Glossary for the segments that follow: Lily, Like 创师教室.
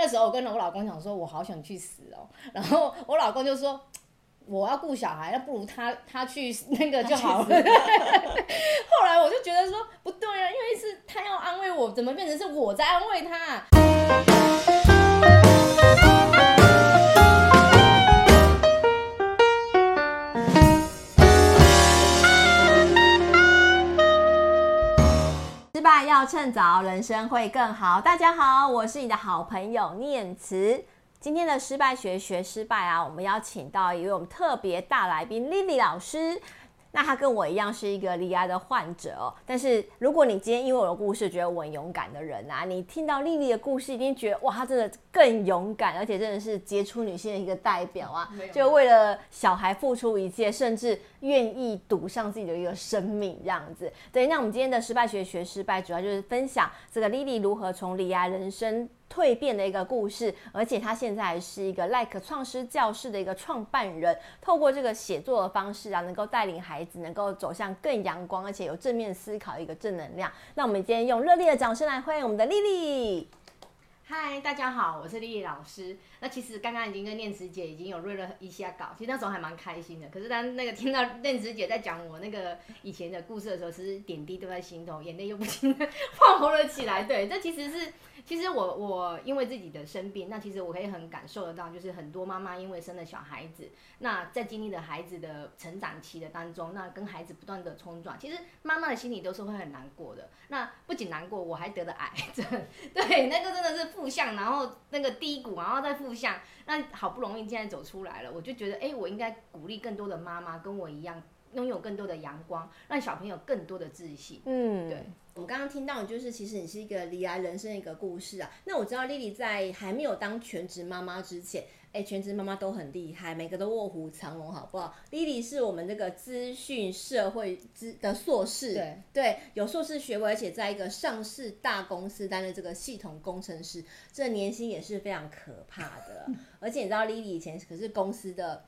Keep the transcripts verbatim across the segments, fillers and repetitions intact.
那时候我跟我老公讲说我好想去死哦，然后我老公就说我要顾小孩，那不如他他去那个就好了。后来我就觉得说不对啊，因为是他要安慰我，怎么变成是我在安慰他？失败要趁早，人生会更好。大家好，我是你的好朋友念慈。今天的失败学学失败啊，我们邀请到一位我们特别大来宾 Lily 老师。那她跟我一样是一个罹癌的患者哦，但是如果你今天因为我的故事觉得我很勇敢的人啊，你听到 Lily 的故事一定觉得哇，她真的更勇敢，而且真的是杰出女性的一个代表啊，就为了小孩付出一切，甚至愿意赌上自己的一个生命这样子。对，那我们今天的失败学学失败主要就是分享这个 Lily 如何从罹癌人生蜕变的一个故事，而且他现在是一个 Like 创师教室的一个创办人，透过这个写作的方式啊，能够带领孩子能够走向更阳光而且有正面思考一个正能量。那我们今天用热烈的掌声来欢迎我们的 Lily。 嗨，大家好，我是 Lily 老师。那其实刚刚已经跟念慈姐已经有瑞了一下稿，其实那时候还蛮开心的，可是当那个听到念慈姐在讲我那个以前的故事的时候，其实点滴都在心头，眼泪又不禁的泛红了起来。对，这其实是其实我我因为自己的生病，那其实我可以很感受得到，就是很多妈妈因为生了小孩子，那在经历了孩子的成长期的当中，那跟孩子不断的冲撞，其实妈妈的心里都是会很难过的。那不仅难过，我还得了癌症，对，那个真的是负向，然后那个低谷，然后再负向，那好不容易现在走出来了，我就觉得，哎，我应该鼓励更多的妈妈跟我一样，拥有更多的阳光，让小朋友更多的自信。嗯，对。我们刚刚听到的就是其实你是一个罹癌人生一个故事啊。那我知道 Lily 在还没有当全职妈妈之前，哎，全职妈妈都很厉害，每个都卧虎藏龙，好不好 ？Lily 是我们这个资讯社会的硕士， 对, 对，有硕士学位，而且在一个上市大公司担任这个系统工程师，这年薪也是非常可怕的。而且你知道 Lily 以前可是公司的。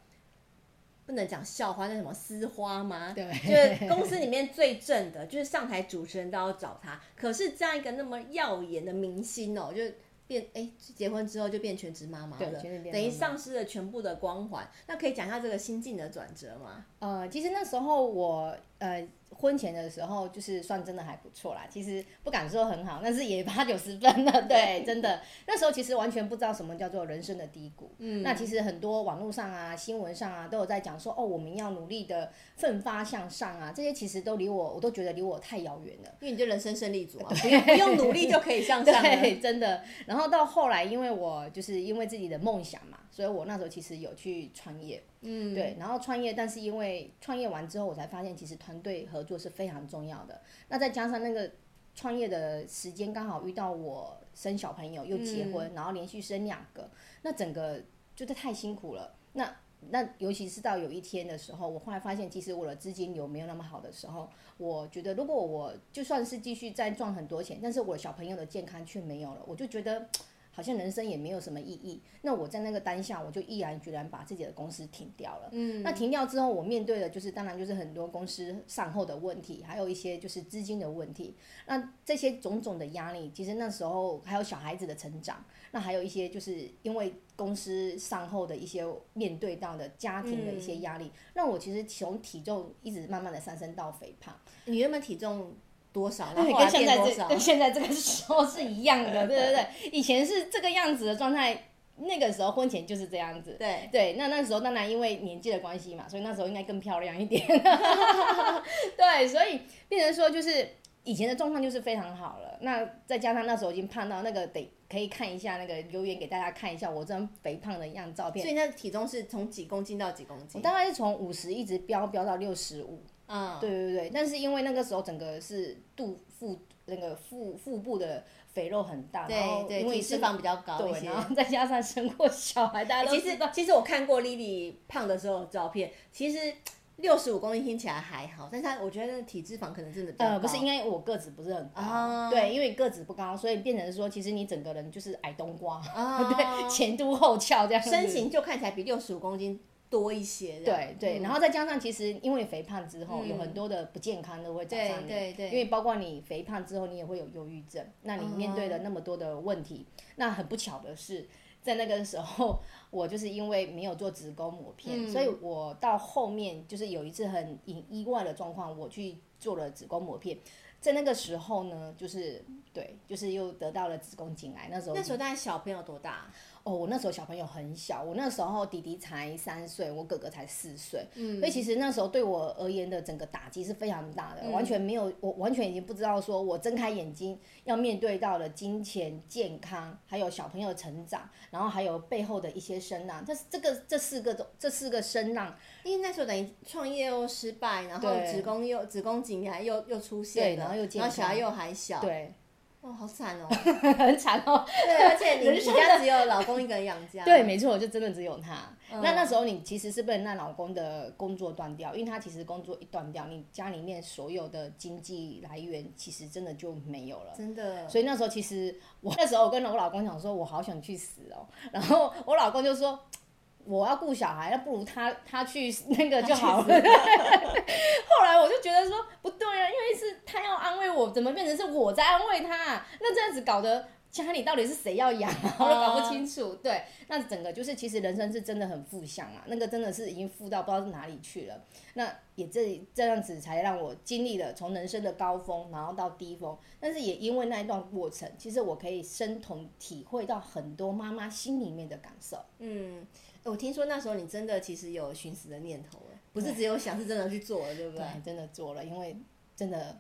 不能讲校花，那什么私花吗？对，就是公司里面最正的，就是上台主持人都要找他。可是这样一个那么耀眼的明星哦，就变哎，结婚之后就变全职妈妈了，等于丧失了全部的光环。那可以讲一下这个心境的转折吗？呃，其实那时候我呃婚前的时候，就是算真的还不错啦。其实不敢说很好，但是也八九十分了。对，真的那时候其实完全不知道什么叫做人生的低谷。嗯，那其实很多网络上啊、新闻上啊都有在讲说，哦，我们要努力的奋发向上啊，这些其实都离我，我都觉得离我太遥远了。因为你就人生胜利组啊，不用不用努力就可以向上了。对，真的。然后到后来，因为我就是因为自己的梦想嘛，所以我那时候其实有去创业。嗯，对，然后创业，但是因为创业完之后，我才发现其实团队合作是非常重要的。那再加上那个创业的时间刚好遇到我生小朋友又结婚，嗯、然后连续生两个，那整个就是太辛苦了。那那尤其是到有一天的时候，我后来发现，其实我的资金流没有那么好的时候，我觉得如果我就算是继续再赚很多钱，但是我小朋友的健康却没有了，我就觉得。好像人生也没有什么意义，那我在那个当下我就毅然决然把自己的公司停掉了。嗯，那停掉之后我面对的就是当然就是很多公司善后的问题，还有一些就是资金的问题，那这些种种的压力，其实那时候还有小孩子的成长，那还有一些就是因为公司善后的一些面对到的家庭的一些压力，嗯、那我其实从体重一直慢慢的上升到肥胖。你原本体重多少？然后后来变多少？跟现在这个时候是一样的，对对对。以前是这个样子的状态，那个时候婚前就是这样子。对对，那那时候当然因为年纪的关系嘛，所以那时候应该更漂亮一点。对，所以变成说就是以前的状况就是非常好了。那再加上那时候已经胖到那个得可以看一下那个留言给大家看一下我这张肥胖的一样照片。所以那体重是从几公斤到几公斤？我大概是从五十一直飙飙到六十五。嗯，对对对，但是因为那个时候整个是肚腹那个腹腹部的肥肉很大，对对，因为脂肪比较高一些，然后再加上生过小孩，大家都知道。其实其实我看过 Lily 胖的时候的照片，其实六十五公斤听起来还好，但是她我觉得那体脂肪可能真的比较高。呃，不是，应该我个子不是很高，啊、对，因为个子不高，所以变成说其实你整个人就是矮冬瓜，啊、对，前凸后翘这样子，身形就看起来比六十五公斤。多一些，对对、嗯，然后再加上其实因为你肥胖之后、嗯、有很多的不健康的会找上你，对对对，因为包括你肥胖之后你也会有忧郁症，那你面对了那么多的问题、嗯、那很不巧的是在那个时候我就是因为没有做子宫抹片、嗯、所以我到后面就是有一次很意外的状况，我去做了子宫抹片，在那个时候呢就是对就是又得到了子宫颈癌。那时候那时候大概小朋友多大？哦，我那时候小朋友很小，我那时候弟弟才三岁，我哥哥才四岁、嗯、所以其实那时候对我而言的整个打击是非常大的、嗯、完全没有，我完全已经不知道说我睁开眼睛要面对到了金钱、健康，还有小朋友成长，然后还有背后的一些声浪，这这个这四个这四个声浪，因为那时候等于创业又失败，然后子宫又子宫颈癌又又出现了，对，然后又健康，然后小孩又还小，对。哇、哦，好惨哦，很惨哦。对，而且你你家只有老公一个人养家。对，没错，就真的只有他、嗯。那那时候你其实是被那老公的工作断掉，因为他其实工作一断掉，你家里面所有的经济来源其实真的就没有了。真的。所以那时候其实我那时候我跟我老公讲说，我好想去死哦。然后我老公就说，我要顾小孩，那不如他他去那个就好了。后来我就觉得说不对啊，因为是他要安慰我，怎么变成是我在安慰他、啊？那这样子搞得家里到底是谁要养、啊，我都搞不清楚。对，那整个就是其实人生是真的很负向啊，那个真的是已经负到不知道是哪里去了。那也这这样子才让我经历了从人生的高峰，然后到低峰。但是也因为那一段过程，其实我可以身同体会到很多妈妈心里面的感受。嗯。我听说那时候你真的其实有寻死的念头了，不是只有想，是真的去做了，对不对？对，真的做了，因为真的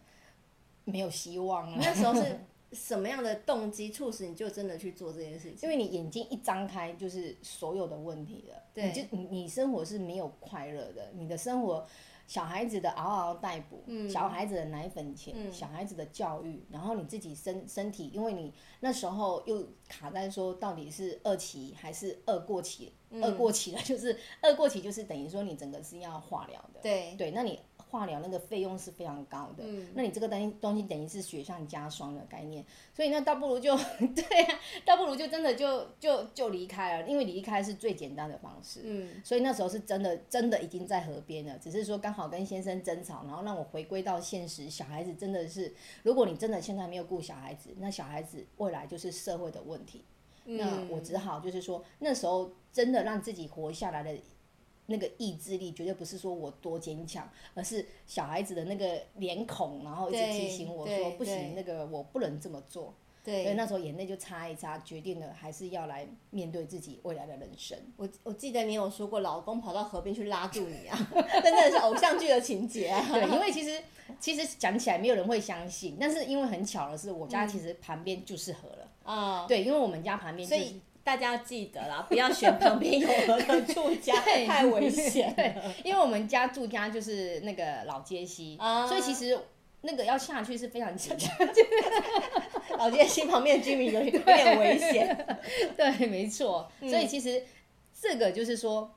没有希望了。那时候是什么样的动机促使你就真的去做这件事情？因为你眼睛一张开就是所有的问题了，对，你就 你, 你生活是没有快乐的，你的生活。小孩子的嗷嗷待哺、嗯、小孩子的奶粉钱、嗯、小孩子的教育，然后你自己 身, 身体因为你那时候又卡在说到底是二期还是二过期、嗯、二过期了，就是二过期就是等于说你整个是要化疗的，对对，那你化疗那个费用是非常高的、嗯、那你这个东西等于是雪上加霜的概念，所以那倒不如就对啊，倒不如就真的就就就离开了，因为离开是最简单的方式、嗯、所以那时候是真的真的已经在河边了，只是说刚好跟先生争吵，然后让我回归到现实，小孩子真的是如果你真的现在没有顾小孩子，那小孩子未来就是社会的问题、嗯、那我只好就是说那时候真的让自己活下来的那个意志力绝对不是说我多坚强，而是小孩子的那个脸孔，然后一直提醒我说不行，那个我不能这么做，对，所以那时候眼泪就擦一擦，决定了还是要来面对自己未来的人生。我我记得你有说过老公跑到河边去拉住你啊，真的是偶像剧的情节啊。对，因为其实其实讲起来没有人会相信，但是因为很巧的是我家其实旁边就是河了啊、嗯，对，因为我们家旁边就是，所以大家要记得啦，不要选旁边有河的住家，太危险。对，因为我们家住家就是那个老街溪，啊、所以其实那个要下去是非常简单。老街溪旁边的居民有点危险。对，没错。所以其实这个就是说，嗯、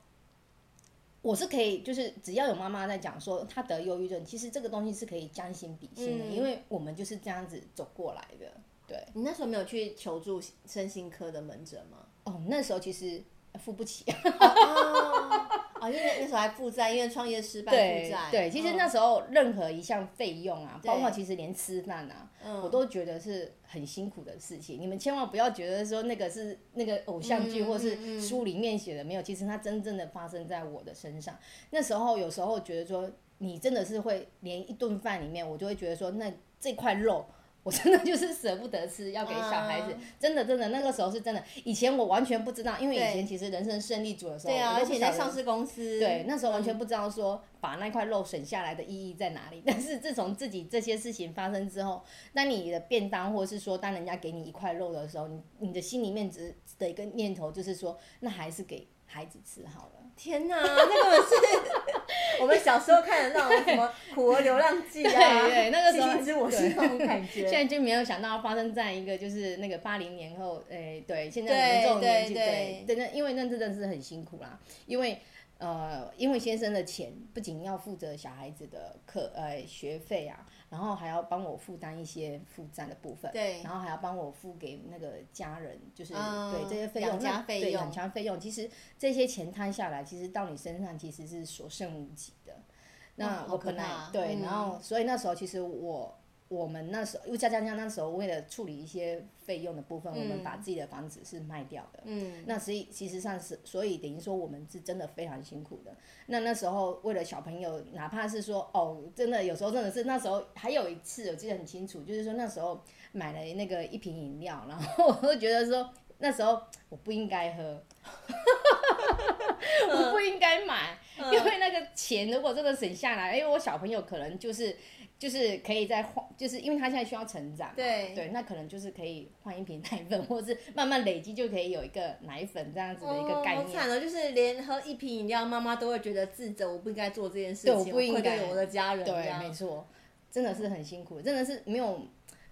我是可以，就是只要有妈妈在讲说她得忧郁症，其实这个东西是可以将心比心的、嗯，因为我们就是这样子走过来的。对，你那时候没有去求助身心科的门诊吗？哦，那时候其实付不起啊，哦哦哦、因为那时候还负债，因为创业失败负债。对，其实那时候任何一项费用啊、哦，包括其实连吃饭啊，我都觉得是很辛苦的事情。嗯、你们千万不要觉得说那个是那个偶像剧或是书里面写的、嗯嗯嗯、没有，其实它真正的发生在我的身上。那时候有时候觉得说，你真的是会连一顿饭里面，我就会觉得说，那这块肉。我真的就是舍不得吃，要给小孩子、啊，真的真的，那个时候是真的。以前我完全不知道，因为以前其实人生胜利组的时候，对啊，而且在上市公司，对，那时候完全不知道说把那块肉省下来的意义在哪里。嗯、但是自从自己这些事情发生之后，当你的便当或是说当人家给你一块肉的时候，你你的心里面只的一个念头就是说，那还是给孩子吃好了。天哪，那个是我们小时候看的那种什么《苦儿流浪记》啊，对对，那个时候其实我是那种感觉。现在就没有想到发生在一个就是那个八零年后，哎、欸，对，现在我们这种年纪，对，真的，因为那真的是很辛苦啦。因为呃，因为先生的钱不仅要负责小孩子的课呃学费啊，然后还要帮我负担一些负担的部分，对，然后还要帮我付给那个家人，就是、嗯、对这些费用，养家费用，对养家费用，其实这些钱摊下来，其实到你身上其实是所剩无几的。那我本来、哦、对、嗯，然后所以那时候其实我。我们那时候，因为佳佳家那时候为了处理一些费用的部分、嗯，我们把自己的房子是卖掉的。嗯，那所以其实上是，所以等于说我们是真的非常辛苦的。那那时候为了小朋友，哪怕是说哦，真的有时候真的是那时候还有一次我记得很清楚，就是说那时候买了那个一瓶饮料，然后我就觉得说那时候我不应该喝。我不应该买、嗯，因为那个钱如果真的省下来，因为我小朋友可能就是就是可以再换，就是因为他现在需要成长，对对，那可能就是可以换一瓶奶粉，或是慢慢累积就可以有一个奶粉这样子的一个概念。哦、好惨哦，就是连喝一瓶饮料，妈妈都会觉得自责，我不应该做这件事情，我不应该，我愧对我的家人。对，没错，真的是很辛苦，真的是没有。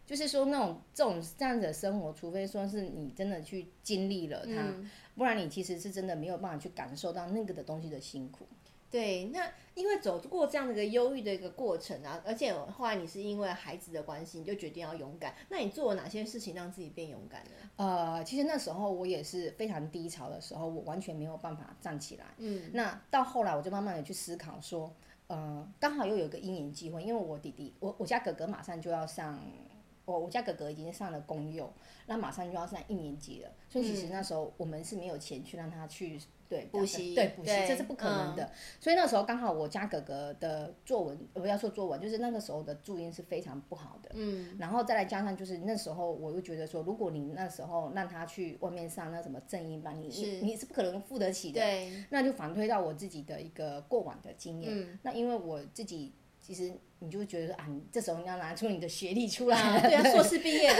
就是说那种这种这样子的生活，除非说是你真的去经历了它、嗯，不然你其实是真的没有办法去感受到那个的东西的辛苦。对，那因为走过这样的一个忧郁的一个过程啊，而且后来你是因为孩子的关系，你就决定要勇敢。那你做了哪些事情让自己变勇敢呢？呃，其实那时候我也是非常低潮的时候，我完全没有办法站起来。嗯，那到后来我就慢慢的去思考说，呃，刚好又有一个因缘机会，因为我弟弟，我我家哥哥马上就要上。我我家哥哥已经上了公幼，那马上就要上一年级了，所以其实那时候我们是没有钱去让他去对补习，对补习这是不可能的、嗯。所以那时候刚好我家哥哥的作文，不要说作文，就是那个时候的注音是非常不好的。嗯，然后再来加上就是那时候我又觉得说，如果你那时候让他去外面上那什么正音班，你你是不可能付得起的。对，那就反推到我自己的一个过往的经验。嗯、那因为我自己。其实你就会觉得说啊，你这时候你要拿出你的学历出来了、啊，对啊，硕士毕业了，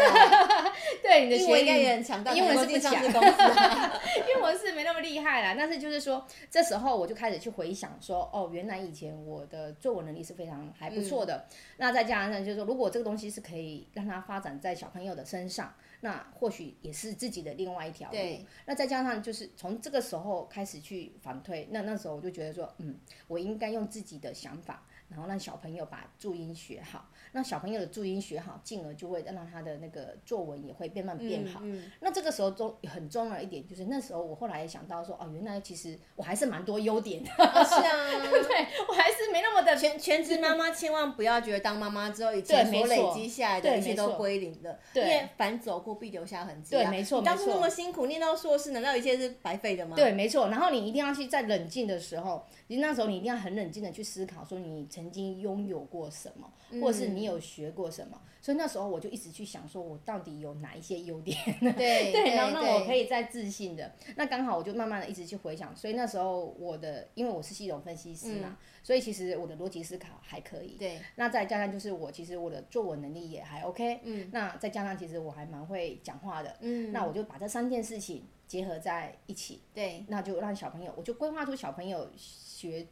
对，你的学历应该也很强大，英文是不强，英文是没那么厉害啦。但是就是说，这时候我就开始去回想说，哦，原来以前我的作文能力是非常还不错的。嗯、那再加上就是说，如果这个东西是可以让它发展在小朋友的身上，那或许也是自己的另外一条路。那再加上就是从这个时候开始去反推，那那时候我就觉得说，嗯，我应该用自己的想法。然后让小朋友把注音学好，那小朋友的注音学好，进而就会让他的那个作文也会慢慢变好、嗯嗯。那这个时候中很重要的一点就是，那时候我后来也想到说，哦，原来其实我还是蛮多优点的。哦、是啊，对，我还是没那么的全全职妈妈，千万不要觉得当妈妈之后以前所累积下来的一切都归零了，因为凡走过必留下痕迹、啊。对，没错。你当初那么辛苦念到硕士，难道一切是白费的吗？对，没错。然后你一定要去在冷静的时候，你那时候你一定要很冷静的去思考，说你曾经拥有过什么，或者是你有学过什么、嗯、所以那时候我就一直去想说我到底有哪一些优点，对对，然后让我可以再自信的，那刚好我就慢慢的一直去回想，所以那时候我的因为我是系统分析师嘛、嗯、所以其实我的逻辑思考还可以，对，那再加上就是我其实我的作文能力也还 OK、嗯、那再加上其实我还蛮会讲话的、嗯、那我就把这三件事情结合在一起，对，那就让小朋友，我就规划出小朋友学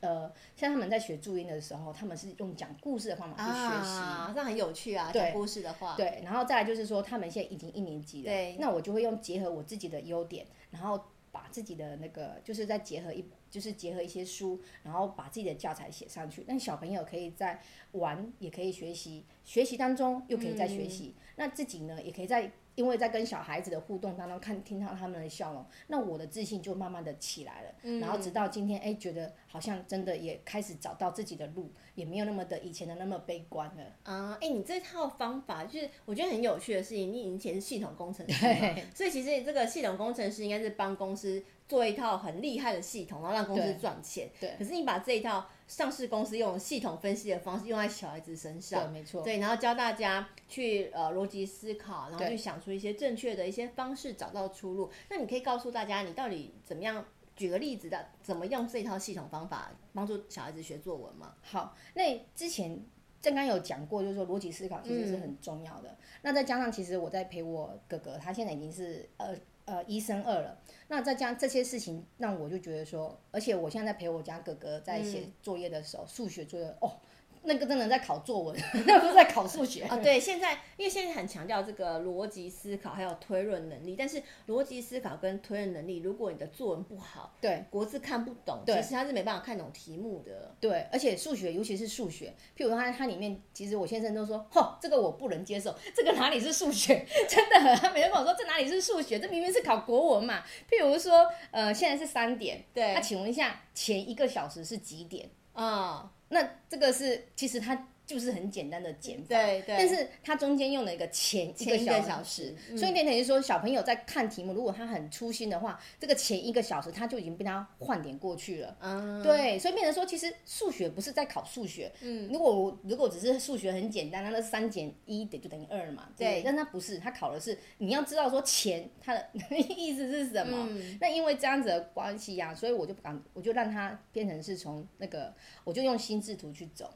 呃，像他们在学注音的时候，他们是用讲故事的方法去学习，啊，那很有趣啊，讲故事的话，对，然后再来就是说，他们现在已经一年级了，对，那我就会用结合我自己的优点，然后把自己的那个，就是再结合一，就是结合一些书，然后把自己的教材写上去，让小朋友可以在玩，也可以学习，学习当中又可以再学习，嗯、那自己呢，也可以在。因为在跟小孩子的互动当中看听到他们的笑容，那我的自信就慢慢的起来了、嗯、然后直到今天哎，觉得好像真的也开始找到自己的路，也没有那么的以前的那么悲观了啊！哎、嗯，你这套方法就是我觉得很有趣的事情，你以前是系统工程师嘛，所以其实这个系统工程师应该是帮公司做一套很厉害的系统，然后让公司赚钱，对对，可是你把这一套上市公司用系统分析的方式用在小孩子身上，对，没错，对，然后教大家去呃逻辑思考，然后去想出一些正确的一些方式，找到出路。那你可以告诉大家你到底怎么样，举个例子的，怎么用这一套系统方法帮助小孩子学作文吗？好，那之前刚刚有讲过，就是说逻辑思考其实是很重要的、嗯、那再加上其实我在陪我哥哥，他现在已经是呃呃，一升二了，那再加这些事情，让我就觉得说，而且我现在陪我家哥哥在写作业的时候，嗯、数学作业哦，那个真的在考作文，那不是在考数学啊、哦。对，现在因为现在很强调这个逻辑思考还有推论能力，但是逻辑思考跟推论能力，如果你的作文不好，对，国字看不懂，其实他是没办法看懂题目的。对，而且数学，尤其是数学，譬如他他里面，其实我先生都说，吼，这个我不能接受，这个哪里是数学？真的，他每天跟我说这哪里是数学？这明明是考国文嘛。譬如说，呃，现在是三点，对，那、啊、请问一下，前一个小时是几点？啊、嗯。那这个是其实它就是很简单的减法，对对，但是它中间用了一个前一个小 时, 小时、嗯、所以等于说小朋友在看题目，如果他很粗心的话，这个前一个小时他就已经被他换点过去了、嗯、对，所以变成说其实数学不是在考数学、嗯、如果如果只是数学很简单，那三减一就等于二了嘛， 对, 对，但它不是，它考的是你要知道说前它的意思是什么、嗯、那因为这样子的关系啊，所以我就不敢，我就让它变成是从那个，我就用心智图去走，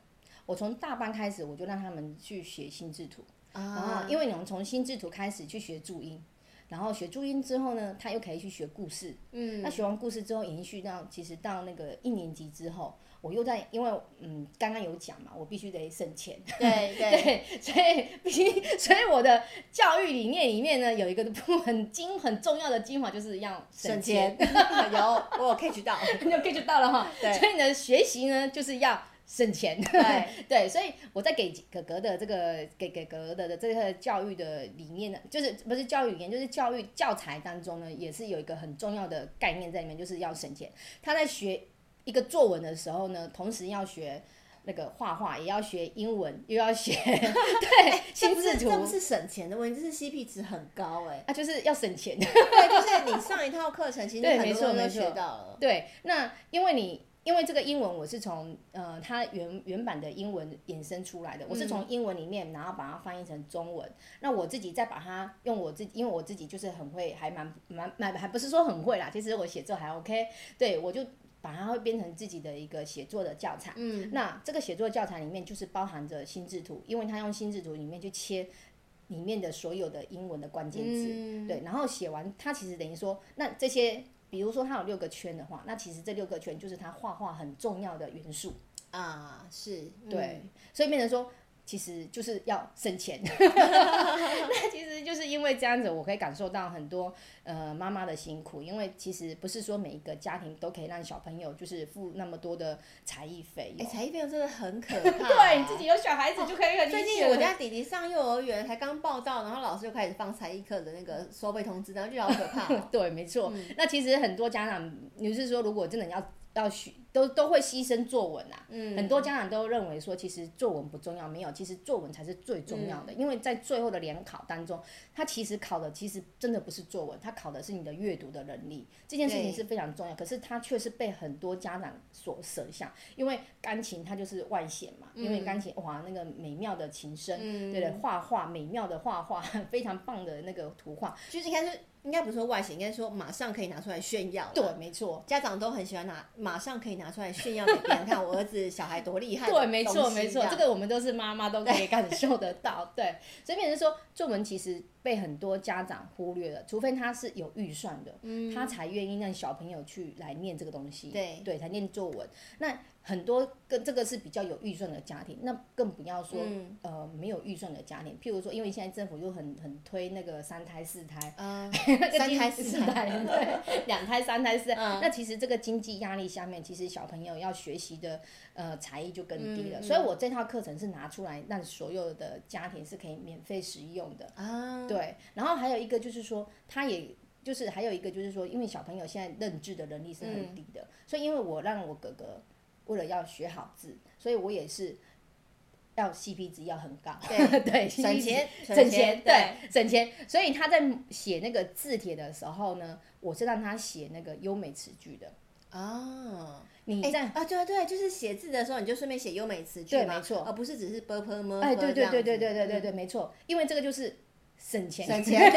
我从大班开始，我就让他们去学心智图、啊、然后因为你们从心智图开始去学注音，然后学注音之后呢，他又可以去学故事，嗯，那学完故事之后延续到其实到那个一年级之后，我又在，因为嗯刚刚有讲嘛，我必须得省钱，对 对, 对，所以必须，所以我的教育理念里面呢，有一个很精很重要的精华就是要省钱，省钱有我有 catch 到你有 catch 到了哈，对，所以你的学习呢就是要省钱，对对，所以我在给哥哥的这个给给哥哥的这个教育的理念呢，就是不是教育理念，就是教育教材当中呢，也是有一个很重要的概念在里面，就是要省钱。他在学一个作文的时候呢，同时要学那个画画，也要学英文，又要学对心智图，这不是省钱的问题，这是 C P 值很高哎、欸，啊就是要省钱，对，就是你上一套课程，其实很多人都学到了，对，那因为你。因为这个英文我是从呃它原原版的英文衍生出来的，我是从英文里面然后把它翻译成中文、嗯、那我自己再把它用我自己，因为我自己就是很会，还蛮蛮蛮还不是说很会啦，其实我写作还 OK， 对，我就把它会变成自己的一个写作的教材，嗯，那这个写作教材里面就是包含着心智图，因为它用心智图里面去切里面的所有的英文的关键字、嗯、对，然后写完它其实等于说，那这些比如说它有六个圈的话，那其实这六个圈就是它画画很重要的元素啊，是、嗯、对，所以变成说其实就是要省钱那其实就是因为这样子，我可以感受到很多呃妈妈的辛苦，因为其实不是说每一个家庭都可以让小朋友就是付那么多的才艺费用，才艺费用真的很可怕、啊、对，你自己有小孩子就可以很理解、哦、最近我家弟弟上幼儿园才刚报到，然后老师就开始放才艺课的那个收费通知，然后就好可怕、哦、对，没错、嗯、那其实很多家长，你是说如果真的要要学都都会牺牲作文啊、嗯、很多家长都认为说其实作文不重要，没有，其实作文才是最重要的、嗯、因为在最后的联考当中，他其实考的其实真的不是作文，他考的是你的阅读的能力，这件事情是非常重要，可是他却是被很多家长所舍下，因为钢琴它就是外显嘛、嗯、因为钢琴哇那个美妙的琴声、嗯、对对，画画美妙的画画，非常棒的那个图画，就是应该是应该不是说外显，应该说马上可以拿出来炫耀。对，没错，家长都很喜欢拿，马上可以拿出来炫耀给别人看，我儿子小孩多厉害。对，没错没错，这个我们都是妈妈都可以感受得到。对，所以变成说，作文其实被很多家长忽略了，除非他是有预算的，嗯、他才愿意让小朋友去来念这个东西。对对，才念作文。那很多跟这个是比较有预算的家庭，那更不要说、嗯、呃没有预算的家庭，譬如说，因为现在政府就很很推那个三胎四胎，嗯、三胎四胎，对，两胎三胎四胎、嗯，那其实这个经济压力下面，其实小朋友要学习的呃才艺就更低了、嗯嗯，所以我这套课程是拿出来让所有的家庭是可以免费使用的啊，对，然后还有一个就是说，他也。就是还有一个就是说，因为小朋友现在认知的能力是很低的、嗯，所以因为我让我哥哥为了要学好字，所以我也是要 C P 值要很高，对对，省钱省钱对省钱，所以他在写那个字帖的时候呢，我是让他写那个优美词句的哦，你在、欸、啊对对，就是写字的时候你就顺便写优美词句嘛，对，没错，而不是只是 purple m 哎，对对对对对对对对，没错，因为这个就是省钱省钱。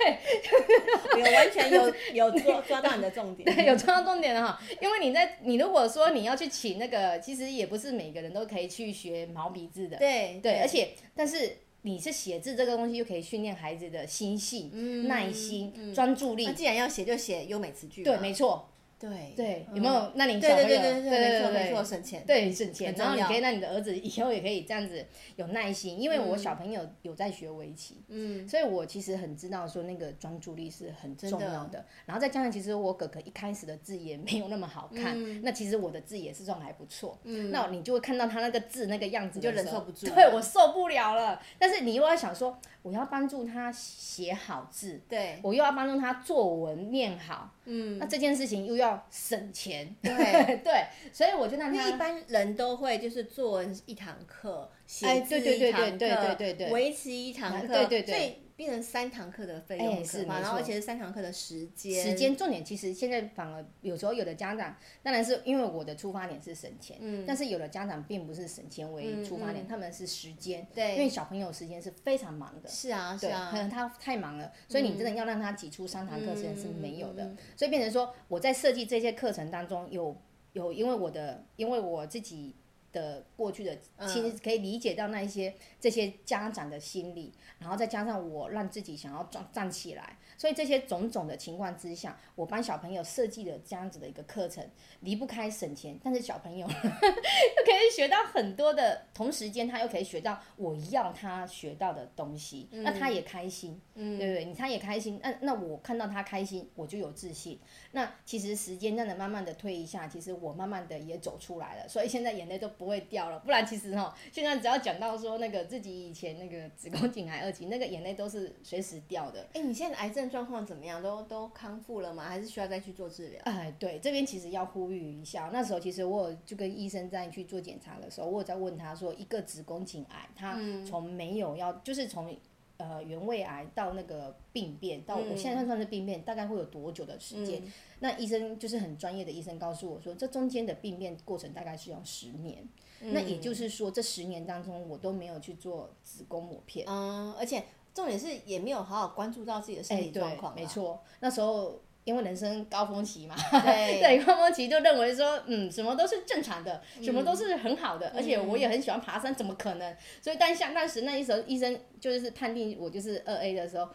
对，有完全有有抓抓到你的重点，对，有抓到重点了哈。因为你在你如果说你要去请那个，其实也不是每个人都可以去学毛笔字的，对 对, 对，而且但是你是写字这个东西，又可以训练孩子的心性、嗯、耐心、嗯、专注力。那、啊、既然要写，就写优美词句。对，没错。对对、嗯，有没有？那你小朋友对对对对对，没错没错，省钱，对，省钱，然后你可以让你的儿子以后也可以这样子有耐心，因为我小朋友有在学围棋，嗯，所以我其实很知道说那个专注力是很重要的。的然后再加上，其实我哥哥一开始的字也没有那么好看，嗯、那其实我的字也是算还不错，嗯，那你就会看到他那个字那个样子的时候，你就忍受不住，对我受不了了。但是你又要想说，我要帮助他写好字，对我又要帮助他作文念好，嗯，那这件事情又要省钱，对对，所以我就让他一般人都会就是作文一堂课，写字一堂课，围棋一堂课，对对对，所以变成三堂课的费用，欸、是然后而且是三堂课的时间，时间重点其实现在反而有时候有的家长，当然是因为我的出发点是省钱，嗯，但是有的家长并不是省钱为出发点，嗯嗯、他们是时间，对，因为小朋友时间是非常忙的，是啊是啊，可能他太忙了，所以你真的要让他挤出三堂课时间是没有的，嗯嗯嗯嗯，所以变成说我在设计这些课程当中有有因为我的因为我自己。的过去的其实可以理解到那一些这些家长的心理，然后再加上我让自己想要站站起来，所以这些种种的情况之下，我帮小朋友设计了这样子的一个课程，离不开省钱，但是小朋友呵呵又可以学到很多的同时间，他又可以学到我要他学到的东西，嗯、那他也开心，嗯、对不对？他也开心，那那我看到他开心，我就有自信。那其实时间真的慢慢的推一下，其实我慢慢的也走出来了，所以现在眼泪都不会掉了，不然其实哈，现在只要讲到说那个自己以前那个子宫颈癌二期，那个眼泪都是随时掉的。哎，你现在癌症状况怎么样？都都康复了吗？还是需要再去做治疗？哎，对，这边其实要呼吁一下，那时候其实我有就跟医生在去做检查的时候，我有在问他说，一个子宫颈癌，他从没有要，嗯、就是从。呃，原位癌到那个病变，到我现在算是病变，嗯、大概会有多久的时间？嗯、那医生就是很专业的医生告诉我说，这中间的病变过程大概是要十年。嗯、那也就是说，这十年当中我都没有去做子宫抹片，嗯，而且重点是也没有好好关注到自己的身体状况，啊欸。没错，那时候。因为人生高峰期嘛，对，对高峰期就认为说，嗯，什么都是正常的，嗯、什么都是很好的，嗯、而且我也很喜欢爬山，怎么可能？所以但像那时那一时候医生就是判定我就是二 A 的时候，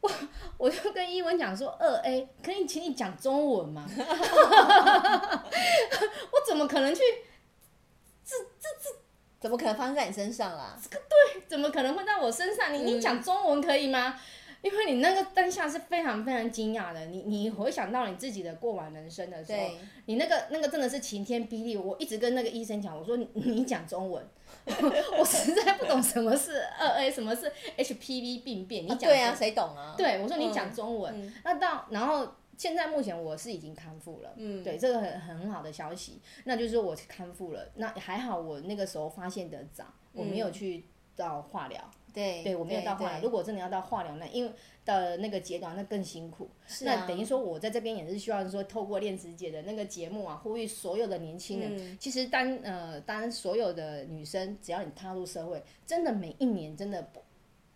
我我就跟英文讲说二 A， 可以请你讲中文吗？我怎么可能去？这这这。怎么可能发生在你身上啦？这个对，怎么可能会在我身上？你你讲中文可以吗？因为你那个当下是非常非常惊讶的，你你回想到你自己的过往人生的时候，你那个那个真的是晴天霹雳。我一直跟那个医生讲，我说你你讲中文，我实在不懂什么是二 A， 什么是 H P V 病变，你讲、啊、对啊，谁懂啊？对，我说你讲中文，嗯、那到然后。现在目前我是已经康复了，嗯，对，这个很很好的消息，那就是我康复了。那还好我那个时候发现得早，嗯、我没有去到化疗，对，对我没有到化疗。如果真的要到化疗，那因为的那个阶段那更辛苦。是啊、那等于说我在这边也是希望说，透过恋食姐的那个节目啊，呼吁所有的年轻人。嗯、其实当呃当所有的女生，只要你踏入社会，真的每一年真的不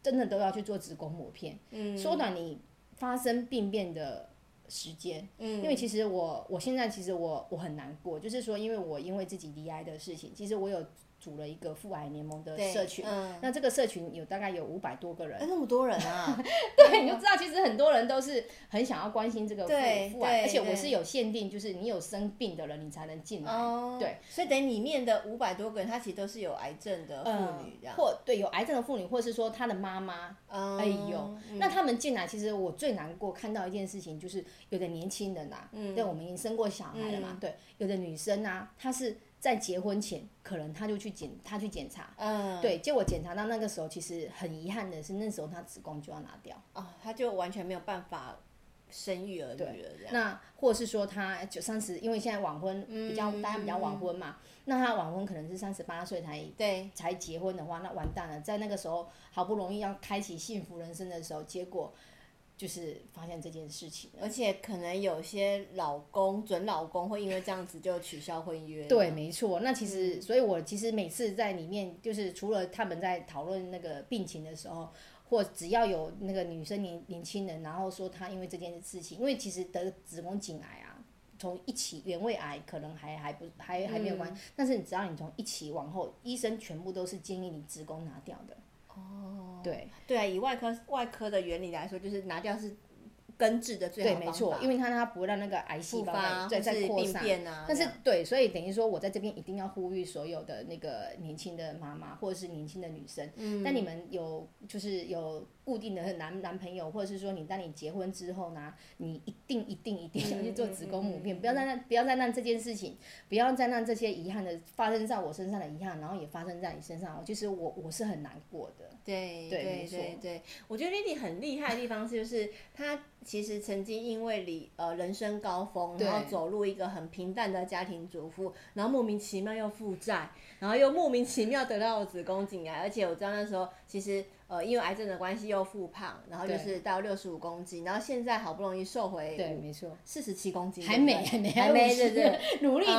真的都要去做子宫抹片，嗯，缩短你发生病变的。时间，嗯，因为其实我我现在其实我我很难过，就是说，因为我因为自己罹癌的事情，其实我有组了一个妇癌联盟的社群，嗯、那这个社群有大概有五百多个人，欸，那么多人啊，对，你就知道其实很多人都是很想要关心这个妇癌，而且我是有限定，就是你有生病的人你才能进来，哦、对，所以等于里面的五百多个人，他其实都是有癌症的妇女，嗯、或对有癌症的妇女，或是说她的妈妈。哎呦，嗯、那他们进来，其实我最难过看到一件事情，就是有的年轻人啊，嗯、对，我们已经生过小孩了嘛，嗯、对，有的女生啊，她是在结婚前，可能她就去检，她去检查，嗯，对，结果检查到那个时候，其实很遗憾的是，那时候她子宫就要拿掉，哦，她就完全没有办法。生育儿女了这样，那或是说他就三十，因为现在晚婚比较，嗯、大家比较晚婚嘛，嗯、那他晚婚可能是三十八岁才对才结婚的话，那完蛋了，在那个时候好不容易要开启幸福人生的时候，结果就是发现这件事情，而且可能有些老公准老公会因为这样子就取消婚约。对，没错。那其实，嗯、所以我其实每次在里面，就是除了他们在讨论那个病情的时候。或只要有那个女生年年轻人，然后说她因为这件事情，因为其实得子宫颈癌啊，从一期原位癌可能还还不还还没有关系，嗯、但是你只要你从一期往后，医生全部都是建议你子宫拿掉的。哦，对对啊，以外科外科的原理来说，就是拿掉是。根治的最好方法。对，没错，因为它它不会让那个癌细胞再再扩散，啊、但是对，所以等于说我在这边一定要呼吁所有的那个年轻的妈妈或者是年轻的女生，嗯，但你们有就是有固定的男男朋友，或者是说你当你结婚之后呢，你一定一定一定要去做子宫母片，嗯嗯嗯嗯，不要再让不要再让这件事情，不要再让这些遗憾的发生在我身上的遗憾，然后也发生在你身上。其实我我是很难过的。对对对 对, 对，我觉得 Lily 很厉害的地方是，就是她其实曾经因为理呃人生高峰，然后走入一个很平淡的家庭主妇，然后莫名其妙又负债，然后又莫名其妙得到了子宫颈癌，而且我知道那时候其实。呃，因为癌症的关系又复胖，然后就是到六十五公斤，然后现在好不容易瘦回对，没错，四十七公斤，还没还没还没，对对，努力中，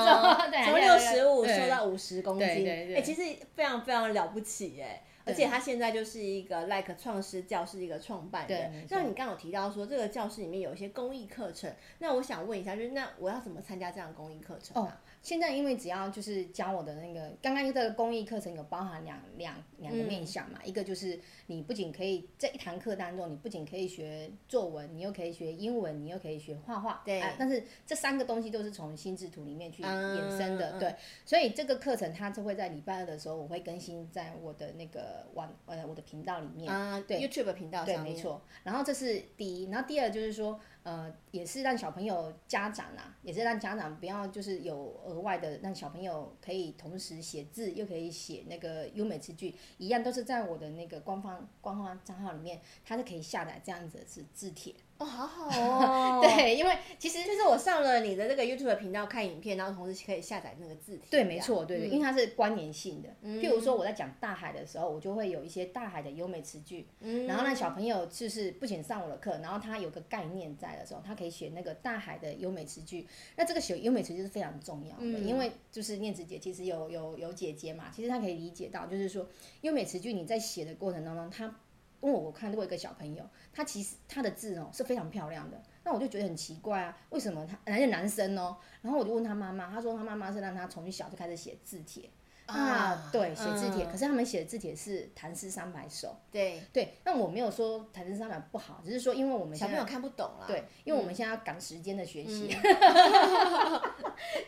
从六十五瘦到五十公斤，对对对，哎、欸，其实非常非常了不起哎，而且他现在就是一个 Like 创师教室一个创办人。那你刚刚有提到说这个教室里面有一些公益课程，那我想问一下，就是那我要怎么参加这样的公益课程啊？哦，现在因为只要就是教我的那个，刚刚这个公益课程有包含两两两个面向嘛，嗯，一个就是你不仅可以在一堂课当中，你不仅可以学作文，你又可以学英文，你又可以学画画，对，啊，但是这三个东西都是从心智图里面去衍生的，嗯，对，所以这个课程它就会在礼拜二的时候，我会更新在我的那个网呃我的频道里面，啊，对 ，YouTube 频道上面，对，没错。然后这是第一，然后第二就是说。呃，也是让小朋友家长啊，也是让家长不要就是有额外的让小朋友可以同时写字，又可以写那个优美词句，一样都是在我的那个官方官方账号里面，它是可以下载这样子的字字帖。哦，好好哦。对，因为其实就是我上了你的这个 YouTube 频道看影片，然后同时可以下载那个字帖。对，没错，对，嗯，因为它是关联性的，嗯。譬如说我在讲大海的时候，我就会有一些大海的优美词句，嗯，然后让小朋友就是不仅上我的课，然后他有个概念在的时候，他可以学那个大海的优美词句。那这个学优美词句是非常重要的，嗯，因为就是念慈姐其实有有有姐姐嘛，其实她可以理解到，就是说优美词句你在写的过程当中，他。因为我看过一个小朋友，他其实他的字哦是非常漂亮的，那我就觉得很奇怪啊，为什么他而且男生哦，然后我就问他妈妈，他说他妈妈是让他从小就开始写字帖。啊，对，写字帖，嗯，可是他们写的字帖是唐诗三百首。对对，那我没有说唐诗三百不好，只是说因为我们小朋友看不懂啦。对，因为我们现在要赶时间的学习。嗯，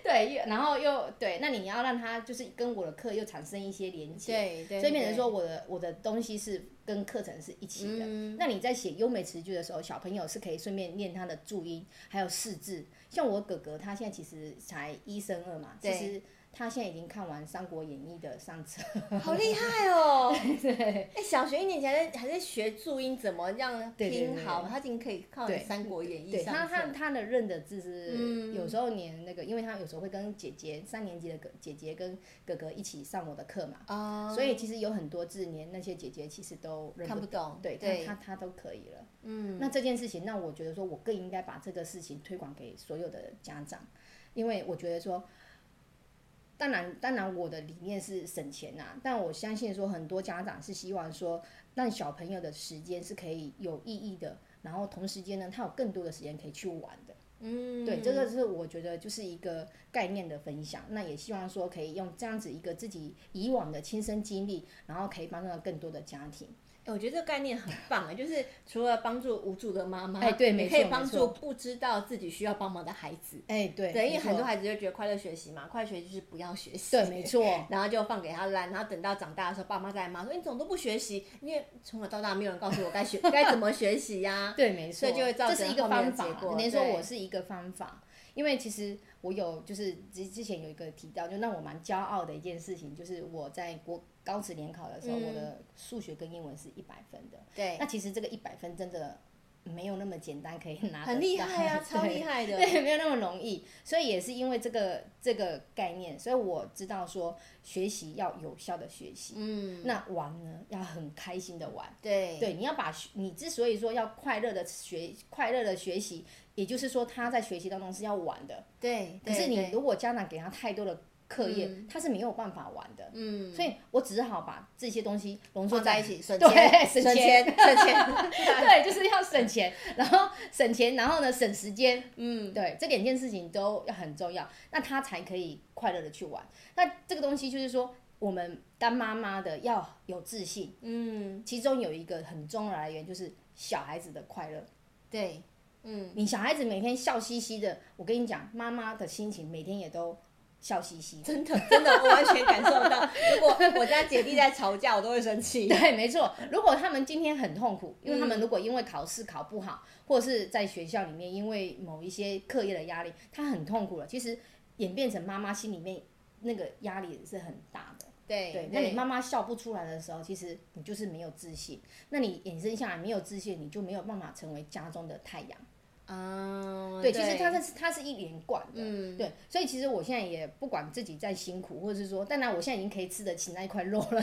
对，然后又对，那你要让他就是跟我的课又产生一些连接。对对，所以变成说我的我的东西是跟课程是一起的。嗯，那你在写优美词句的时候，小朋友是可以顺便练他的注音，还有识字。像我哥哥，他现在其实才一升二嘛，其实。他现在已经看完《三国演义》的上册，好厉害哦！对，哎，欸，小学一年级还在还在学注音怎么样拼好，他已经可以看完《三国演义》上册。他他他的认的字是，嗯，有时候连那个，因为他有时候会跟姐姐三年级的姐姐跟哥哥一起上我的课嘛，哦，所以其实有很多字连那些姐姐其实都认不看不懂，对，对他他都可以了。嗯，那这件事情，那我觉得说我更应该把这个事情推广给所有的家长，因为我觉得说。当然，当然，我的理念是省钱啊，但我相信说很多家长是希望说，让小朋友的时间是可以有意义的，然后同时间呢，他有更多的时间可以去玩的。嗯，对，这个是我觉得就是一个概念的分享。那也希望说可以用这样子一个自己以往的亲身经历，然后可以帮助到更多的家庭。欸，我觉得这个概念很棒，欸，就是除了帮助无助的妈妈，哎，对，没错，可以帮助不知道自己需要帮忙的孩子，哎，对，对，因为很多孩子就觉得快乐学习嘛，快乐学习就是不要学习，对，没错，然后就放给他烂，然后等到长大的时候，爸妈再骂说你怎么都不学习，因为从小到大没有人告诉我该学该怎么学习呀，啊，对，没错，所以就会造成后面的结果。你说我是一个方法，因为其实我有就是之前有一个提到，就让我蛮骄傲的一件事情，就是我在国高职联考的时候，嗯，我的数学跟英文是一百分的。对，那其实这个一百分真的没有那么简单，可以拿得到。很厉害啊，超厉害的。对，没有那么容易，所以也是因为这个这个概念，所以我知道说学习要有效的学习，嗯，那玩呢要很开心的玩。对对，你要把你之所以说要快乐的学快乐的学习，也就是说他在学习当中是要玩的。对，可是你如果家长给他太多的。课业，嗯，他是没有办法玩的，嗯，所以我只好把这些东西浓缩在一起，省钱，省钱，省钱，对，就是要省钱，然后省钱，然后呢，省时间，嗯，对，这两件事情都很重要，那他才可以快乐的去玩。那这个东西就是说，我们当妈妈的要有自信，嗯，其中有一个很重要的来源就是小孩子的快乐，对。嗯，你小孩子每天笑嘻嘻的，我跟你讲，妈妈的心情每天也都笑嘻嘻，真的真的，我完全感受到。如果我家姐弟在吵架，我都会生气。对，没错。如果他们今天很痛苦，因为他们如果因为考试考不好，或是在学校里面因为某一些课业的压力，他很痛苦了。其实演变成妈妈心里面那个压力也是很大的。对， 对，那你妈妈笑不出来的时候，其实你就是没有自信。那你衍生下来没有自信，你就没有办法成为家中的太阳。嗯，对，对，其实它是它是一连贯的。嗯，对，所以其实我现在也不管自己再辛苦，或者是说，当然我现在已经可以吃得起那一块肉了，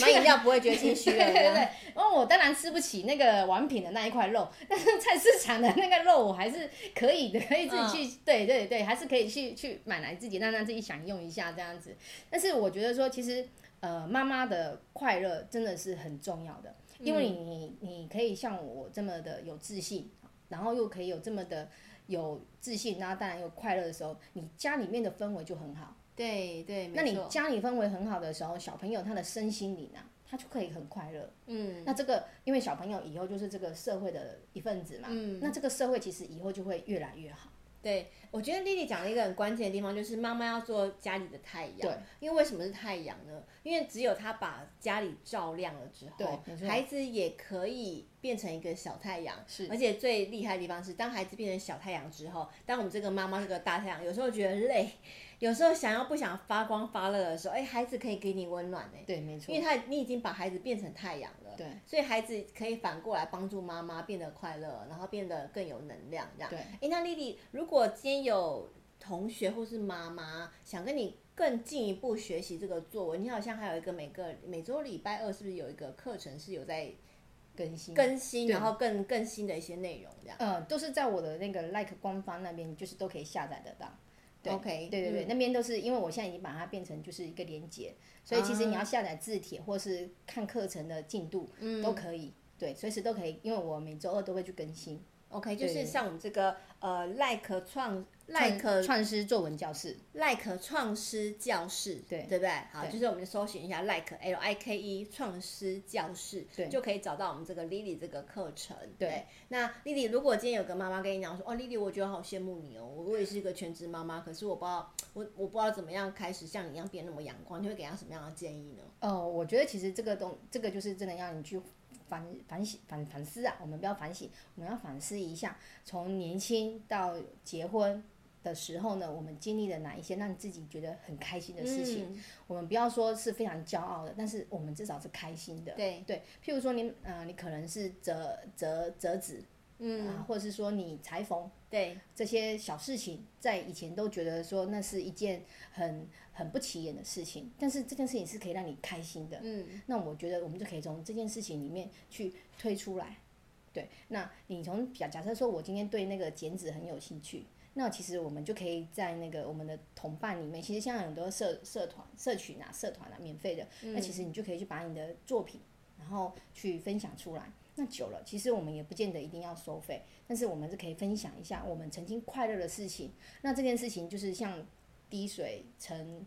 买饮料不会觉得心虚了。对对对，因为我当然吃不起那个完品的那一块肉，但是菜市场的那个肉我还是可以的，可以自己去，嗯、对对对，还是可以去去买来自己，让让自己享用一下这样子。但是我觉得说，其实呃，妈妈的快乐真的是很重要的，因为你你可以像我这么的有自信。然后又可以有这么的有自信，然后当然有快乐的时候，你家里面的氛围就很好。对对，那你家里氛围很好的时候，小朋友他的身心灵啊，他就可以很快乐。嗯，那这个因为小朋友以后就是这个社会的一份子嘛，嗯，那这个社会其实以后就会越来越好。对，我觉得丽丽讲了一个很关键的地方，就是妈妈要做家里的太阳。对，因为为什么是太阳呢？因为只有她把家里照亮了之后，孩子也可以变成一个小太阳。是，而且最厉害的地方是，当孩子变成小太阳之后，当我们这个妈妈这个大太阳，有时候觉得累，有时候想要不想发光发热的时候，哎，孩子可以给你温暖哎。对，没错。因为他你已经把孩子变成太阳了。对。所以孩子可以反过来帮助妈妈变得快乐，然后变得更有能量这样。对。哎，那丽丽，如果今天有同学或是妈妈想跟你更进一步学习这个作文，你好像还有一个每个每周礼拜二是不是有一个课程是有在更新更新，然后更更新的一些内容这样？呃，都是在我的那个 Like 官方那边，就是都可以下载得到。对 OK， 对对对，嗯、那边都是因为我现在已经把它变成就是一个连结，所以其实你要下载字帖或是看课程的进度、嗯、都可以，对，随时都可以，因为我每周二都会去更新。OK， 就是像我们这个呃 ，like 创 like 创师作文教室 ，like 创师教室，对对不对？好，对，就是我们搜寻一下 like L I K E 创师教室，对，就可以找到我们这个 Lily 这个课程。对，对，那 Lily 如果今天有个妈妈跟你讲说，哦 ，Lily 我觉得好羡慕你哦，我也是一个全职妈妈，可是我不知道我我不知道怎么样开始像你一样变那么阳光，你会给她什么样的建议呢？哦，我觉得其实这个东这个就是真的要你去。反反省反反思啊，我们不要反省，我们要反思一下，从年轻到结婚的时候呢，我们经历了哪一些让自己觉得很开心的事情？嗯、我们不要说是非常骄傲的，但是我们至少是开心的。对对，譬如说你呃，你可能是折折折纸，嗯、啊，或者是说你裁缝，对，这些小事情，在以前都觉得说那是一件很。很不起眼的事情，但是这件事情是可以让你开心的。嗯，那我觉得我们就可以从这件事情里面去推出来。对，那你从假假设说我今天对那个剪纸很有兴趣，那其实我们就可以在那个我们的同伴里面，其实现在很多社社团、社群啊、社团啊，免费的，嗯、那其实你就可以去把你的作品，然后去分享出来。那久了，其实我们也不见得一定要收费，但是我们是可以分享一下我们曾经快乐的事情。那这件事情就是像。滴水成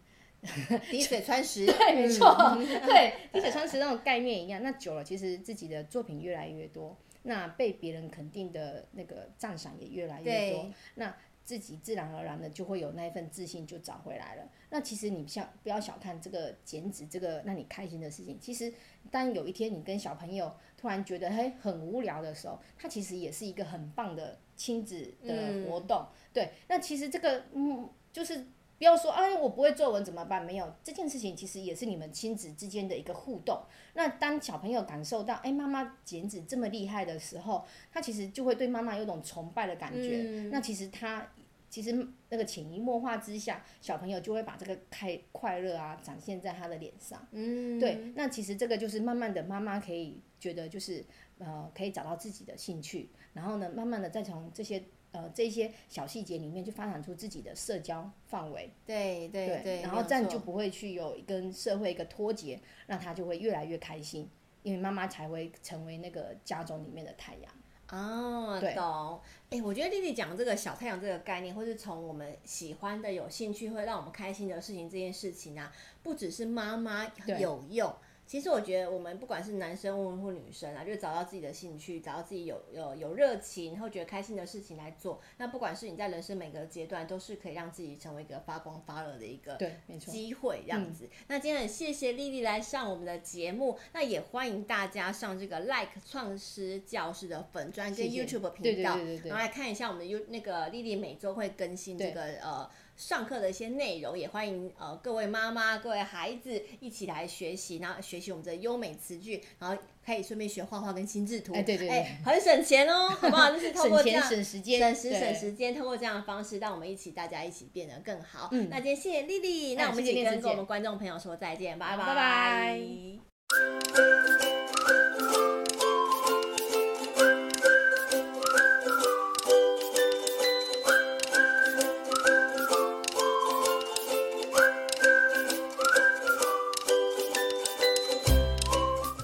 滴水穿石，对，没错，对，滴水穿石那种概念一样。那久了，其实自己的作品越来越多，那被别人肯定的那个赞赏也越来越多，那自己自然而然的就会有那一份自信就找回来了。那其实你像不要小看这个剪纸这个让你开心的事情，其实当有一天你跟小朋友突然觉得嘿很无聊的时候，它其实也是一个很棒的亲子的活动。嗯、对，那其实这个嗯就是。不要说哎，我不会作文怎么办？没有，这件事情其实也是你们亲子之间的一个互动。那当小朋友感受到哎，妈妈剪纸这么厉害的时候，他其实就会对妈妈有种崇拜的感觉。嗯、那其实他其实那个潜移默化之下，小朋友就会把这个开快乐啊展现在他的脸上。嗯，对。那其实这个就是慢慢的，妈妈可以觉得就是呃，可以找到自己的兴趣，然后呢，慢慢的再从这些。呃，这些小细节里面去发展出自己的社交范围，对对 对， 对，然后这样就不会去有跟社会一个脱节，让他就会越来越开心，因为妈妈才会成为那个家中里面的太阳。哦，懂。哎，我觉得丽丽讲这个小太阳这个概念，或是从我们喜欢的、有兴趣、会让我们开心的事情这件事情啊，不只是妈妈有用。其实我觉得我们不管是男生或女生啊，就找到自己的兴趣，找到自己有有有热情，然后觉得开心的事情来做，那不管是你在人生每个阶段，都是可以让自己成为一个发光发热的一个机会这样子、嗯、那今天很谢谢莉莉来上我们的节目，那也欢迎大家上这个 Like 创师教室的粉专跟 YouTube 频道，对对对对对，然后来看一下我们的那个莉莉每周会更新这个呃上课的一些内容，也欢迎呃各位妈妈各位孩子一起来学习，然后学习我们的优美词句，然后可以顺便学画画跟心智图，哎、欸、对对对、欸、很省钱哦好不好，就是透过这样省钱省时间省时省时间，透过这样的方式让我们一起大家一起变得更好、嗯、那今天谢谢莉莉，那我们一起跟我们观众朋友说再见、嗯、拜拜拜拜。